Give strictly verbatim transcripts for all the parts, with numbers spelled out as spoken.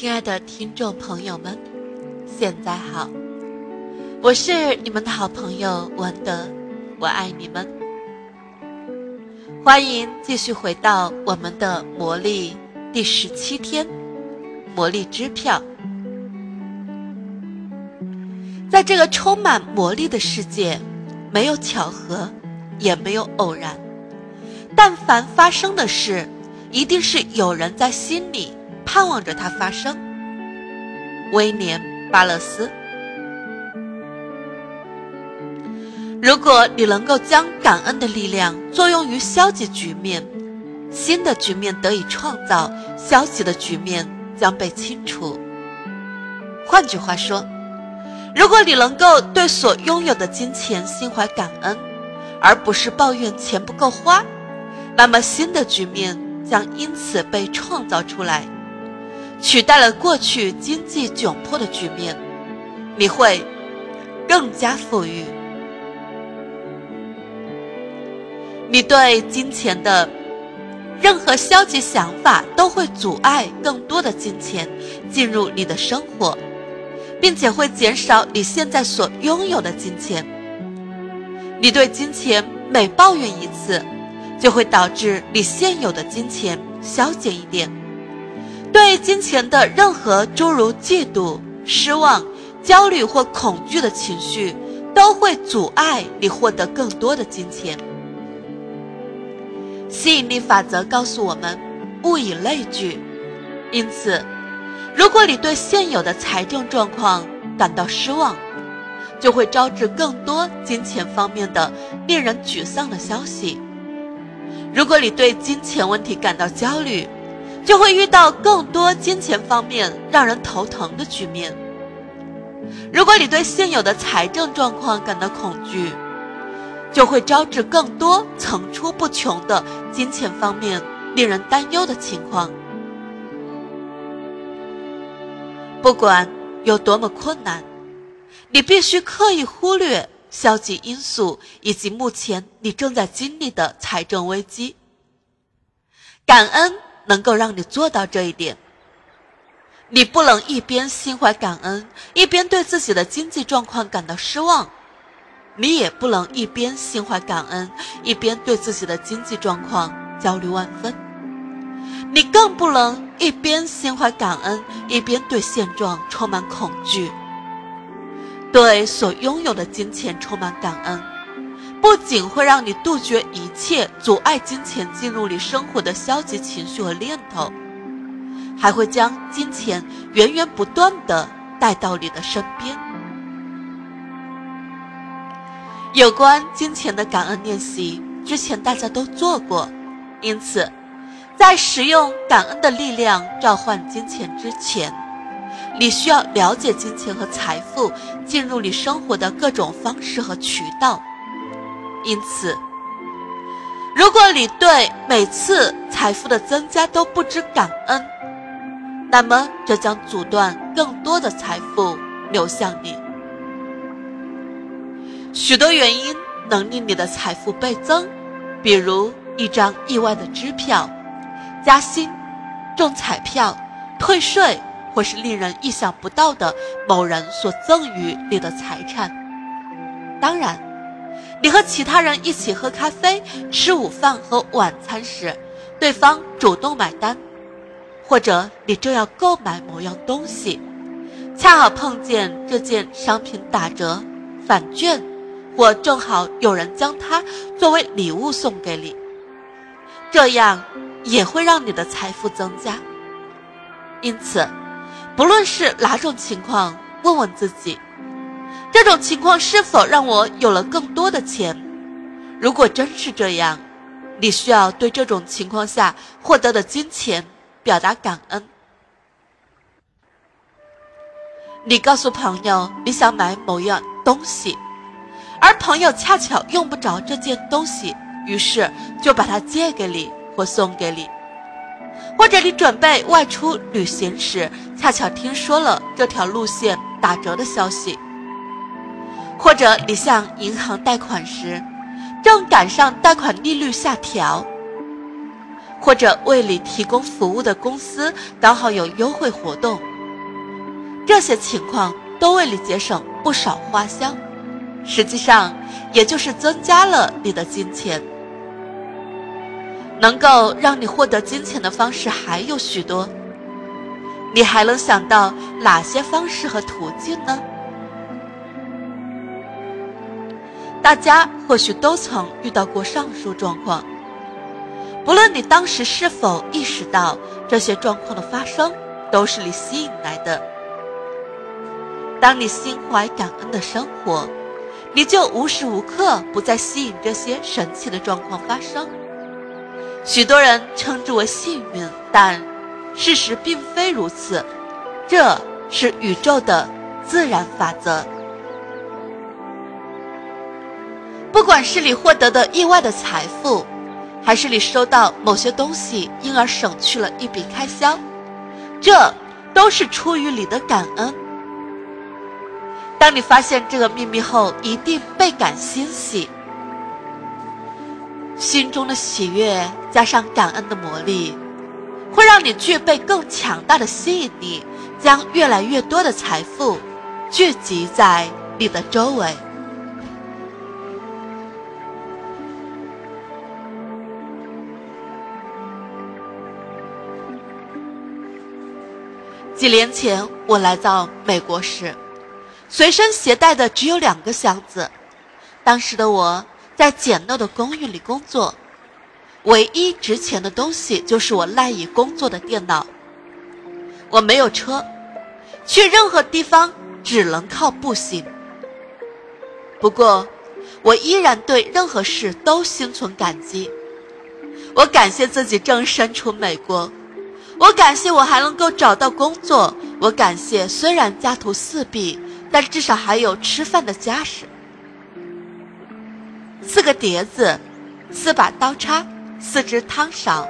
亲爱的听众朋友们，现在好，我是你们的好朋友文德，我爱你们。欢迎继续回到我们的魔力第十七天，魔力支票。在这个充满魔力的世界，没有巧合，也没有偶然，但凡发生的事，一定是有人在心里盼望着它发生。威廉·巴勒斯。如果你能够将感恩的力量作用于消极局面，新的局面得以创造，消极的局面将被清除。换句话说，如果你能够对所拥有的金钱心怀感恩，而不是抱怨钱不够花，那么新的局面将因此被创造出来，取代了过去经济窘迫的局面，你会更加富裕。你对金钱的任何消极想法都会阻碍更多的金钱进入你的生活，并且会减少你现在所拥有的金钱。你对金钱每抱怨一次，就会导致你现有的金钱消减一点。对金钱的任何诸如嫉妒、失望、焦虑或恐惧的情绪，都会阻碍你获得更多的金钱。吸引力法则告诉我们，物以类聚。因此，如果你对现有的财政状况感到失望，就会招致更多金钱方面的令人沮丧的消息。如果你对金钱问题感到焦虑，就会遇到更多金钱方面让人头疼的局面。如果你对现有的财政状况感到恐惧，就会招致更多层出不穷的金钱方面令人担忧的情况。不管有多么困难，你必须刻意忽略消极因素以及目前你正在经历的财政危机。感恩能够让你做到这一点。你不能一边心怀感恩，一边对自己的经济状况感到失望，你也不能一边心怀感恩，一边对自己的经济状况焦虑万分。你更不能一边心怀感恩，一边对现状充满恐惧。对所拥有的金钱充满感恩，不仅会让你杜绝一切阻碍金钱进入你生活的消极情绪和念头，还会将金钱源源不断地带到你的身边。有关金钱的感恩练习，之前大家都做过，因此，在使用感恩的力量召唤金钱之前，你需要了解金钱和财富进入你生活的各种方式和渠道。因此，如果你对每次财富的增加都不知感恩，那么这将阻断更多的财富流向你。许多原因能令你的财富倍增，比如一张意外的支票、加薪、中彩票、退税，或是令人意想不到的某人所赠予你的财产。当然，你和其他人一起喝咖啡、吃午饭和晚餐时，对方主动买单，或者你正要购买某样东西，恰好碰见这件商品打折、返券，或正好有人将它作为礼物送给你，这样也会让你的财富增加。因此，不论是哪种情况，问问自己，这种情况是否让我有了更多的钱？如果真是这样，你需要对这种情况下获得的金钱表达感恩。你告诉朋友你想买某样东西，而朋友恰巧用不着这件东西，于是就把它借给你或送给你。或者你准备外出旅行时，恰巧听说了这条路线打折的消息。或者你向银行贷款时，正赶上贷款利率下调。或者为你提供服务的公司刚好有优惠活动，这些情况都为你节省不少花销，实际上也就是增加了你的金钱。能够让你获得金钱的方式还有许多，你还能想到哪些方式和途径呢？大家或许都曾遇到过上述状况，不论你当时是否意识到，这些状况的发生都是你吸引来的。当你心怀感恩的生活，你就无时无刻不在吸引这些神奇的状况发生。许多人称之为幸运，但事实并非如此，这是宇宙的自然法则。不管是你获得的意外的财富，还是你收到某些东西因而省去了一笔开销，这都是出于你的感恩。当你发现这个秘密后，一定倍感欣喜，心中的喜悦加上感恩的魔力，会让你具备更强大的吸引力，将越来越多的财富聚集在你的周围。几年前我来到美国时，随身携带的只有两个箱子。当时的我在简陋的公寓里工作，唯一值钱的东西就是我赖以工作的电脑。我没有车，去任何地方只能靠步行。不过我依然对任何事都心存感激，我感谢自己正身处美国，我感谢我还能够找到工作，我感谢虽然家徒四壁，但至少还有吃饭的家什。四个碟子，四把刀叉，四只汤勺。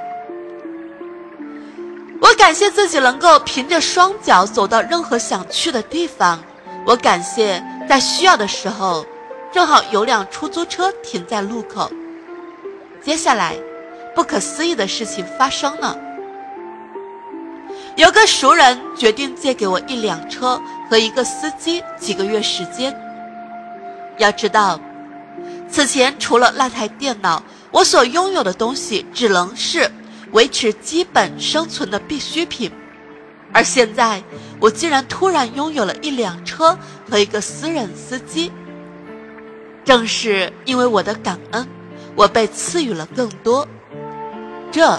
我感谢自己能够凭着双脚走到任何想去的地方，我感谢在需要的时候，正好有辆出租车停在路口。接下来，不可思议的事情发生了。有个熟人决定借给我一辆车和一个司机几个月时间。要知道，此前除了那台电脑，我所拥有的东西只能是维持基本生存的必需品。而现在，我竟然突然拥有了一辆车和一个私人司机。正是因为我的感恩，我被赐予了更多。这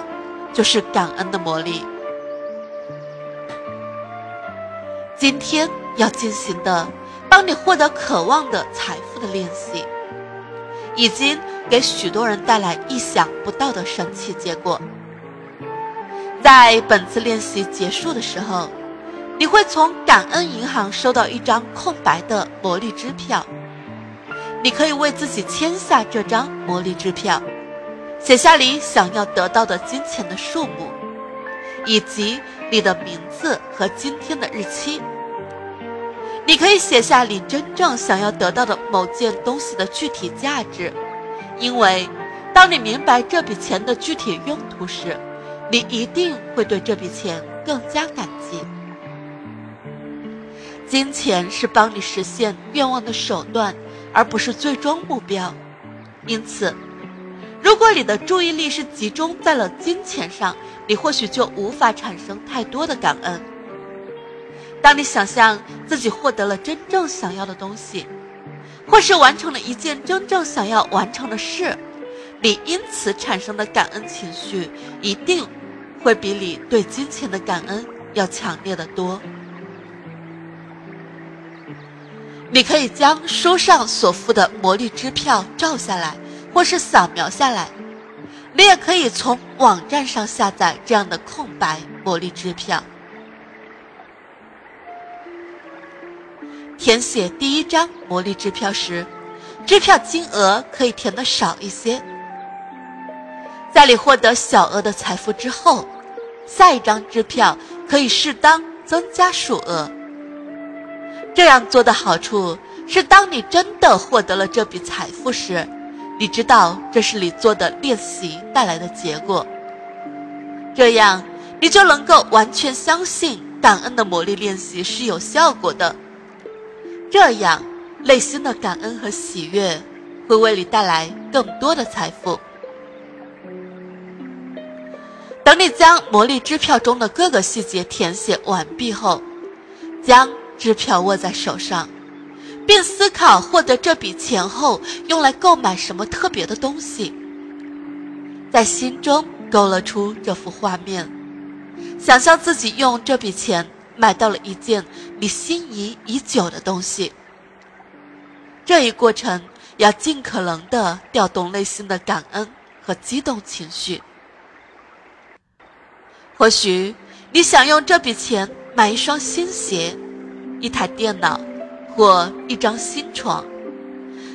就是感恩的魔力。今天要进行的帮你获得渴望的财富的练习，已经给许多人带来意想不到的神奇结果。在本次练习结束的时候，你会从感恩银行收到一张空白的魔力支票，你可以为自己签下这张魔力支票，写下你想要得到的金钱的数目，以及你的名字和今天的日期。你可以写下你真正想要得到的某件东西的具体价值，因为当你明白这笔钱的具体用途时，你一定会对这笔钱更加感激。金钱是帮你实现愿望的手段，而不是最终目标。因此，如果你的注意力是集中在了金钱上，你或许就无法产生太多的感恩。当你想象自己获得了真正想要的东西，或是完成了一件真正想要完成的事，你因此产生的感恩情绪一定会比你对金钱的感恩要强烈得多。你可以将书上所附的魔力支票照下来，或是扫描下来，你也可以从网站上下载这样的空白魔力支票。填写第一张魔力支票时，支票金额可以填得少一些。在你获得小额的财富之后，下一张支票可以适当增加数额。这样做的好处是，当你真的获得了这笔财富时，你知道这是你做的练习带来的结果，这样你就能够完全相信感恩的魔力练习是有效果的。这样，内心的感恩和喜悦会为你带来更多的财富。等你将魔力支票中的各个细节填写完毕后，将支票握在手上，并思考获得这笔钱后用来购买什么特别的东西。在心中勾勒出这幅画面，想象自己用这笔钱买到了一件你心仪已久的东西。这一过程要尽可能地调动内心的感恩和激动情绪。或许你想用这笔钱买一双新鞋，一台电脑或一张新床，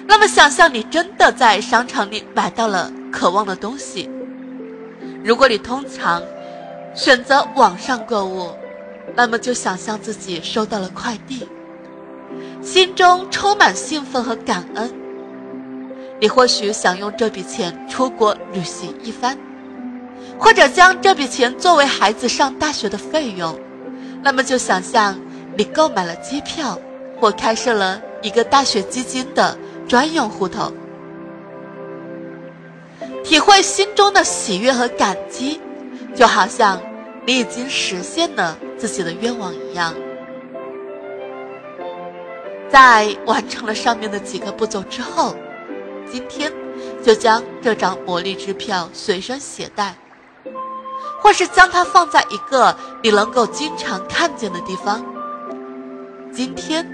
那么想象你真的在商场里买到了渴望的东西。如果你通常选择网上购物，那么就想象自己收到了快递，心中充满兴奋和感恩。你或许想用这笔钱出国旅行一番，或者将这笔钱作为孩子上大学的费用，那么就想象你购买了机票，或开设了一个大学基金的专用户头。体会心中的喜悦和感激，就好像你已经实现了自己的愿望一样。在完成了上面的几个步骤之后，今天就将这张魔力支票随身携带，或是将它放在一个你能够经常看见的地方。今天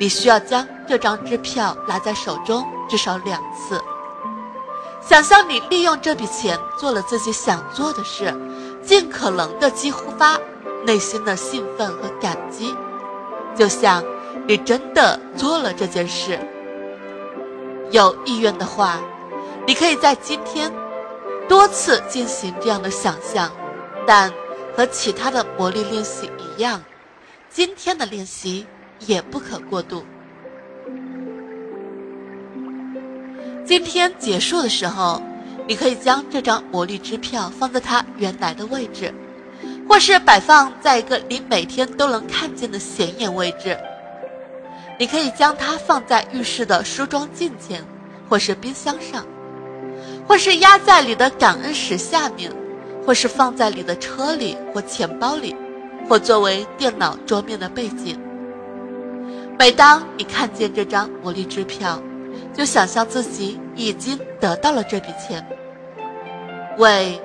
你需要将这张支票拿在手中至少两次，想象你利用这笔钱做了自己想做的事，尽可能地激发内心的兴奋和感激，就像你真的做了这件事。有意愿的话，你可以在今天多次进行这样的想象，但和其他的魔力练习一样，今天的练习也不可过度。今天结束的时候，你可以将这张魔力支票放在它原来的位置，或是摆放在一个你每天都能看见的显眼位置。你可以将它放在浴室的梳妆镜前，或是冰箱上，或是压在你的感恩石下面，或是放在你的车里或钱包里，或作为电脑桌面的背景。每当你看见这张魔力支票，就想象自己已经得到了这笔钱，为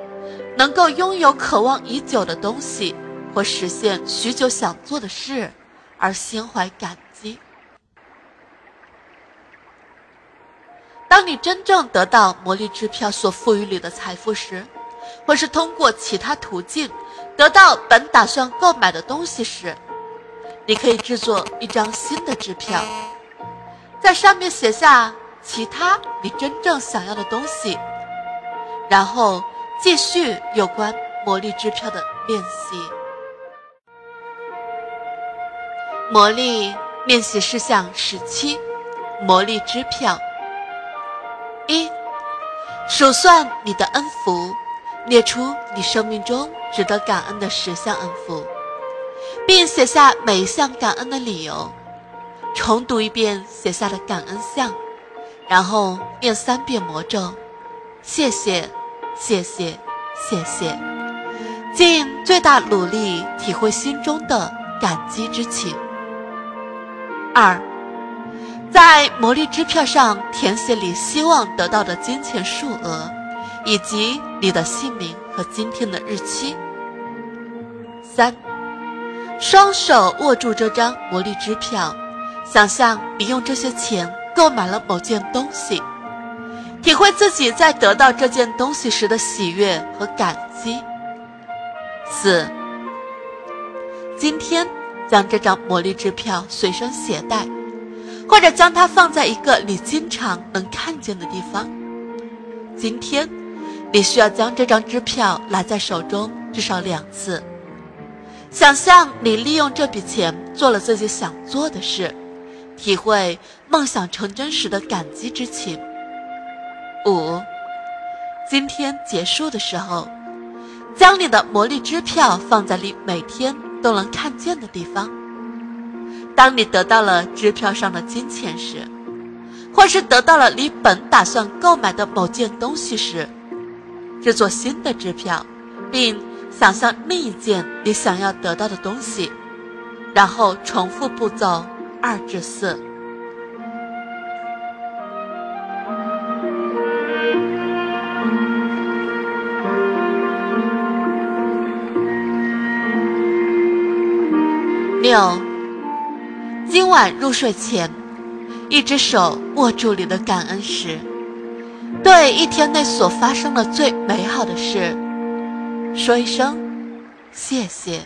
能够拥有渴望已久的东西或实现许久想做的事而心怀感激。当你真正得到魔力支票所赋予你的财富时，或是通过其他途径得到本打算购买的东西时，你可以制作一张新的支票，在上面写下其他你真正想要的东西，然后继续有关魔力支票的练习。魔力练习事项十七：魔力支票。一、数算你的恩福，列出你生命中值得感恩的十项恩福，并写下每一项感恩的理由。重读一遍写下的感恩项，然后念三遍魔咒：谢谢，谢谢，谢谢。尽最大努力体会心中的感激之情。二、在魔力支票上填写你希望得到的金钱数额，以及你的姓名和今天的日期。三、双手握住这张魔力支票，想象你用这些钱购买了某件东西，体会自己在得到这件东西时的喜悦和感激。四、今天将这张魔力支票随身携带，或者将它放在一个你经常能看见的地方。今天，你需要将这张支票拿在手中至少两次，想象你利用这笔钱做了自己想做的事，体会梦想成真时的感激之情。五、今天结束的时候，将你的魔力支票放在你每天都能看见的地方。当你得到了支票上的金钱时，或是得到了你本打算购买的某件东西时，制作新的支票，并想象另一件你想要得到的东西，然后重复步骤二至四。六，今晚入睡前，一只手握住你的感恩石，对一天内所发生的最美好的事，说一声谢谢。